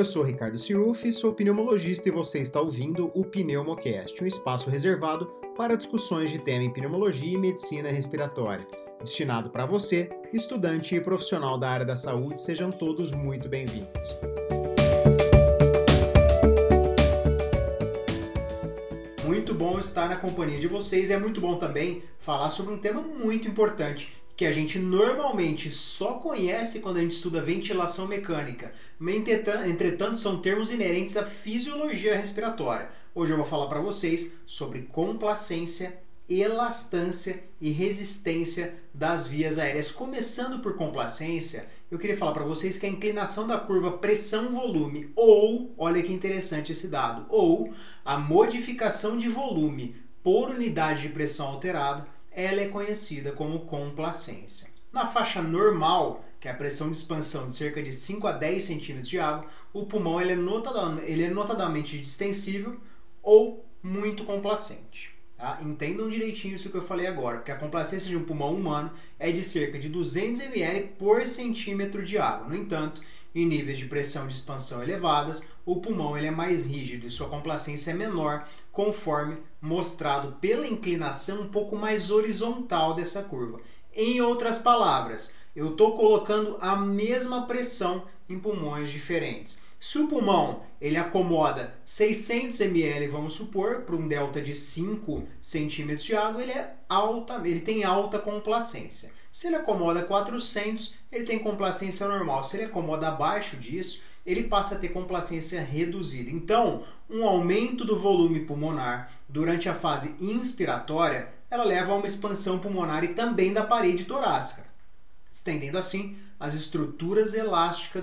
Eu sou Ricardo Siruf, sou pneumologista e você está ouvindo o PneumoCast, um espaço reservado para discussões de tema em pneumologia e medicina respiratória. Destinado para você, estudante e profissional da área da saúde, sejam todos muito bem-vindos. Muito bom estar na companhia de vocês e é muito bom também falar sobre um tema muito importante que a gente normalmente só conhece quando a gente estuda ventilação mecânica. Entretanto, são termos inerentes à fisiologia respiratória. Hoje eu vou falar para vocês sobre complacência, elastância e resistência das vias aéreas. Começando por complacência, eu queria falar para vocês que a inclinação da curva pressão-volume, ou, olha que interessante esse dado, ou a modificação de volume por unidade de pressão alterada, ela é conhecida como complacência. Na faixa normal, que é a pressão de expansão de cerca de 5 a 10 centímetros de água, o pulmão ele é notadamente distensível ou muito complacente. Tá? Entendam direitinho isso que eu falei agora, porque a complacência de um pulmão humano é de cerca de 200 ml por centímetro de água. No entanto, em níveis de pressão de expansão elevadas, o pulmão ele é mais rígido e sua complacência é menor, conforme mostrado pela inclinação um pouco mais horizontal dessa curva. Em outras palavras, eu estou colocando a mesma pressão em pulmões diferentes. Se o pulmão ele acomoda 600 ml, vamos supor, para um delta de 5 centímetros de água, ele tem alta complacência. Se ele acomoda 400, ele tem complacência normal. Se ele acomoda abaixo disso, ele passa a ter complacência reduzida. Então, um aumento do volume pulmonar durante a fase inspiratória, ela leva a uma expansão pulmonar e também da parede torácica, estendendo assim as estruturas elásticas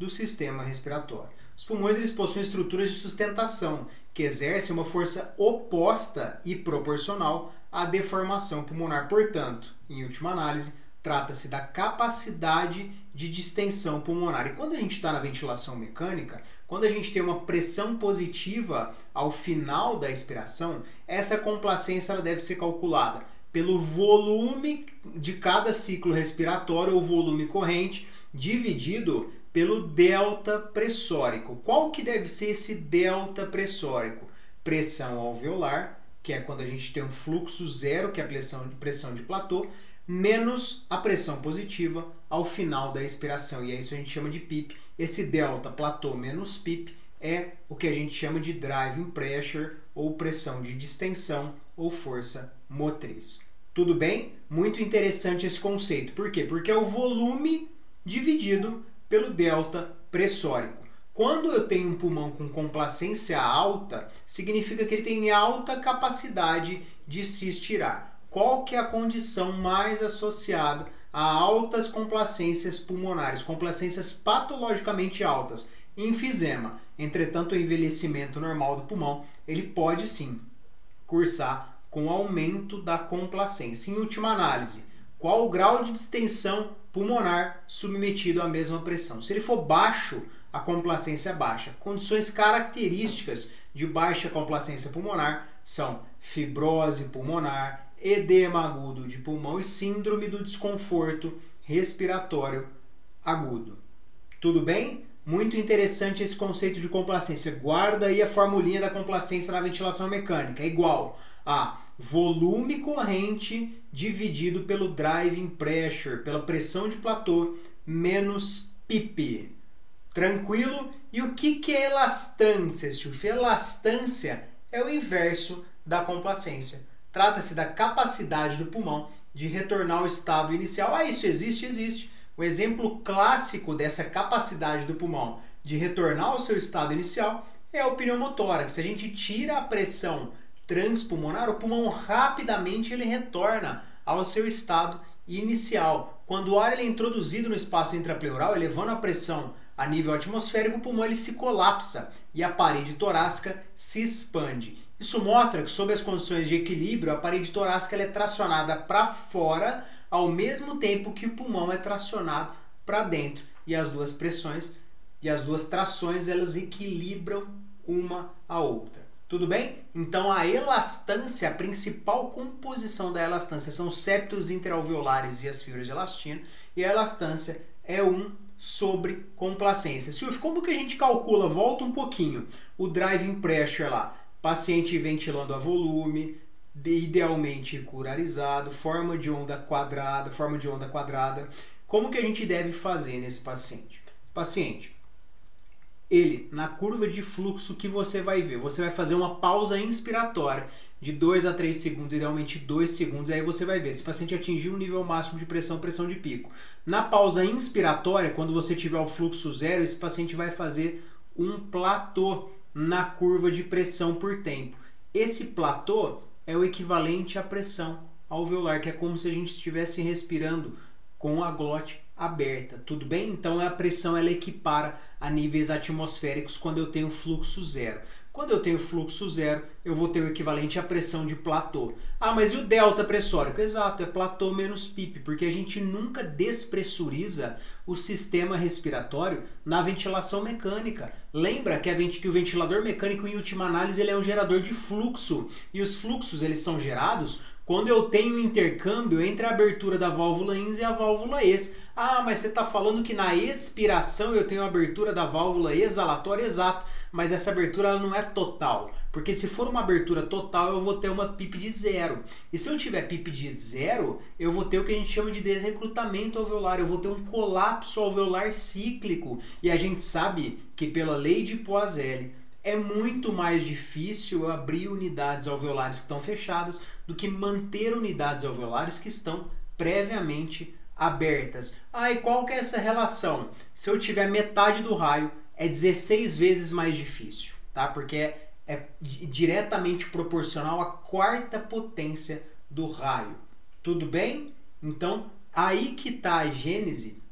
do sistema respiratório. Os pulmões eles possuem estruturas de sustentação, que exercem uma força oposta e proporcional à deformação pulmonar. Portanto, em última análise, trata-se da capacidade de distensão pulmonar. E quando a gente está na ventilação mecânica, quando a gente tem uma pressão positiva ao final da expiração, essa complacência ela deve ser calculada pelo volume de cada ciclo respiratório ou volume corrente dividido pelo delta pressórico. Qual que deve ser esse delta pressórico? Pressão alveolar, que é quando a gente tem um fluxo zero, que é a pressão de platô, menos a pressão positiva ao final da expiração. E é isso que a gente chama de PIP. Esse delta platô menos PIP é o que a gente chama de driving pressure, ou pressão de distensão ou força motriz. Tudo bem? Muito interessante esse conceito. Por quê? Porque é o volume dividido pelo delta pressórico. Quando eu tenho um pulmão com complacência alta, significa que ele tem alta capacidade de se estirar. Qual que é a condição mais associada a altas complacências pulmonares, complacências patologicamente altas? Enfisema. Entretanto, o envelhecimento normal do pulmão, ele pode sim cursar com aumento da complacência. Em última análise, qual o grau de distensão pulmonar submetido à mesma pressão? Se ele for baixo, a complacência é baixa. Condições características de baixa complacência pulmonar são fibrose pulmonar, edema agudo de pulmão e síndrome do desconforto respiratório agudo. Tudo bem? Muito interessante esse conceito de complacência. Guarda aí a formulinha da complacência na ventilação mecânica. É igual a volume corrente dividido pelo driving pressure, pela pressão de platô, menos PIP. Tranquilo? E o que é elastância, Siruf? Elastância é o inverso da complacência. Trata-se da capacidade do pulmão de retornar ao estado inicial. Ah, isso existe? Existe. O exemplo clássico dessa capacidade do pulmão de retornar ao seu estado inicial é o pneumotórax. Se a gente tira a pressão transpulmonar, o pulmão rapidamente ele retorna ao seu estado inicial. Quando o ar ele é introduzido no espaço intrapleural, elevando a pressão a nível atmosférico, o pulmão ele se colapsa e a parede torácica se expande. Isso mostra que, sob as condições de equilíbrio, a parede torácica ela é tracionada para fora ao mesmo tempo que o pulmão é tracionado para dentro, e as duas trações elas equilibram uma a outra. Tudo bem? Então a elastância, a principal composição da elastância são os septos interalveolares e as fibras de elastina, e a elastância é um sobre complacência. Siruf, como que a gente calcula, volta um pouquinho, o driving pressure lá? Paciente ventilando a volume, idealmente curarizado, forma de onda quadrada. Como que a gente deve fazer nesse paciente? Ele, na curva de fluxo que você vai ver, você vai fazer uma pausa inspiratória de 2 a 3 segundos, idealmente 2 segundos, aí você vai ver se o paciente atingiu o nível máximo de pressão, pressão de pico. Na pausa inspiratória, quando você tiver o fluxo zero, esse paciente vai fazer um platô na curva de pressão por tempo. Esse platô é o equivalente à pressão alveolar, que é como se a gente estivesse respirando com a glote aberta, tudo bem? Então a pressão ela equipara a níveis atmosféricos quando eu tenho fluxo zero. Quando eu tenho fluxo zero, eu vou ter o equivalente à pressão de platô. Ah, mas e o delta pressórico? Exato, é platô menos PIP, porque a gente nunca despressuriza o sistema respiratório na ventilação mecânica. Lembra que o ventilador mecânico, em última análise, ele é um gerador de fluxo, e os fluxos eles são gerados quando eu tenho intercâmbio entre a abertura da válvula ins e a válvula ex. Ah, mas você está falando que na expiração eu tenho a abertura da válvula exalatória, exato, mas essa abertura ela não é total, porque se for uma abertura total eu vou ter uma PIP de zero. E se eu tiver PIP de zero, eu vou ter o que a gente chama de desrecrutamento alveolar, eu vou ter um colapso alveolar cíclico. E a gente sabe que pela lei de Poiseuille, é muito mais difícil eu abrir unidades alveolares que estão fechadas do que manter unidades alveolares que estão previamente abertas. Ah, e qual que é essa relação? Se eu tiver metade do raio, é 16 vezes mais difícil, tá? Porque é diretamente proporcional à quarta potência do raio. Tudo bem? Então, aí que está a gênese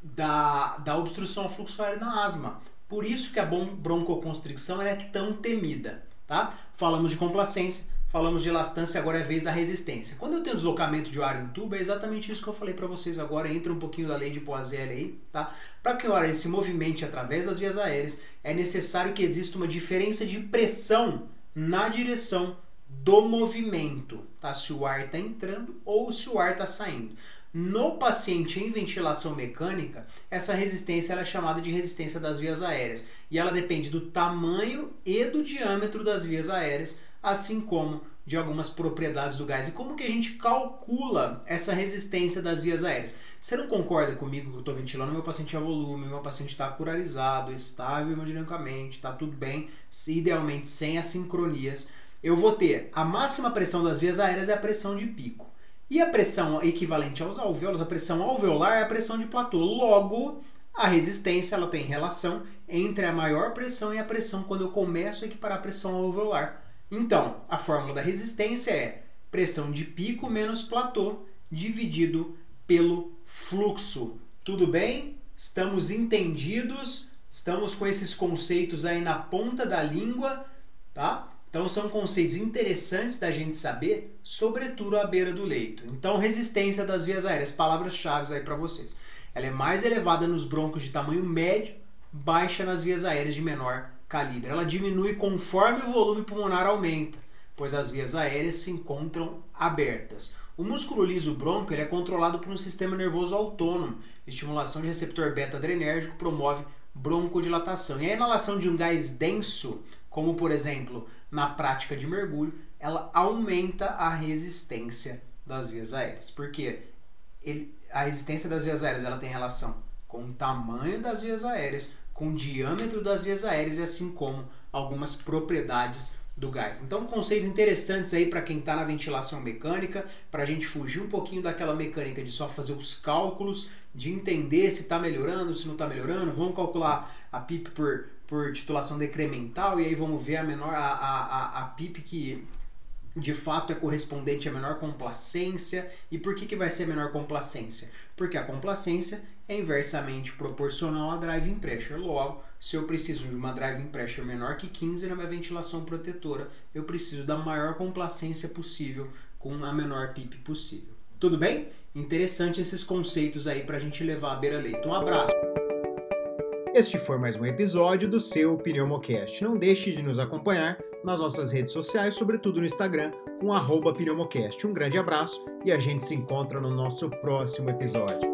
da obstrução fluxuária na asma. Por isso que a broncoconstricção é tão temida, tá? Falamos de complacência, falamos de elastância, agora é vez da resistência. Quando eu tenho deslocamento de ar em tubo, é exatamente isso que eu falei para vocês agora, entra um pouquinho da lei de Poiseuille aí, tá? Para que o ar se movimente através das vias aéreas, é necessário que exista uma diferença de pressão na direção do movimento, tá? Se o ar está entrando ou se o ar está saindo. No paciente em ventilação mecânica, essa resistência ela é chamada de resistência das vias aéreas e ela depende do tamanho e do diâmetro das vias aéreas, assim como de algumas propriedades do gás. E como que a gente calcula essa resistência das vias aéreas? Você não concorda comigo que eu estou ventilando, meu paciente a volume, meu paciente está curarizado, estável hemodinamicamente, está tudo bem, idealmente sem assincronias. Eu vou ter a máxima pressão das vias aéreas é a pressão de pico. E a pressão equivalente aos alvéolos, a pressão alveolar é a pressão de platô. Logo, a resistência ela tem relação entre a maior pressão e a pressão quando eu começo a equiparar a pressão alveolar. Então, a fórmula da resistência é pressão de pico menos platô dividido pelo fluxo. Tudo bem? Estamos entendidos? Estamos com esses conceitos aí na ponta da língua, tá? Então são conceitos interessantes da gente saber, sobretudo à beira do leito. Então resistência das vias aéreas, palavras-chave aí para vocês. Ela é mais elevada nos broncos de tamanho médio, baixa nas vias aéreas de menor calibre. Ela diminui conforme o volume pulmonar aumenta, pois as vias aéreas se encontram abertas. O músculo liso bronco ele é controlado por um sistema nervoso autônomo. Estimulação de receptor beta-adrenérgico promove broncodilatação. E a inalação de um gás denso, como por exemplo na prática de mergulho, ela aumenta a resistência das vias aéreas, porque a resistência das vias aéreas ela tem relação com o tamanho das vias aéreas, com o diâmetro das vias aéreas e assim como algumas propriedades do gás. Então conceitos interessantes aí para quem está na ventilação mecânica, para a gente fugir um pouquinho daquela mecânica de só fazer os cálculos, de entender se está melhorando, se não está melhorando, vamos calcular a PIP por titulação decremental, e aí vamos ver a PIP que de fato é correspondente à menor complacência. E por que vai ser menor complacência? Porque a complacência é inversamente proporcional à driving pressure. Logo, se eu preciso de uma driving pressure menor que 15 na minha ventilação protetora, eu preciso da maior complacência possível com a menor PIP possível. Tudo bem? Interessante esses conceitos aí pra gente levar à beira-leito. Um abraço! Este foi mais um episódio do seu PneumoCast. Não deixe de nos acompanhar nas nossas redes sociais, sobretudo no Instagram, com @PneumoCast. Um grande abraço e a gente se encontra no nosso próximo episódio.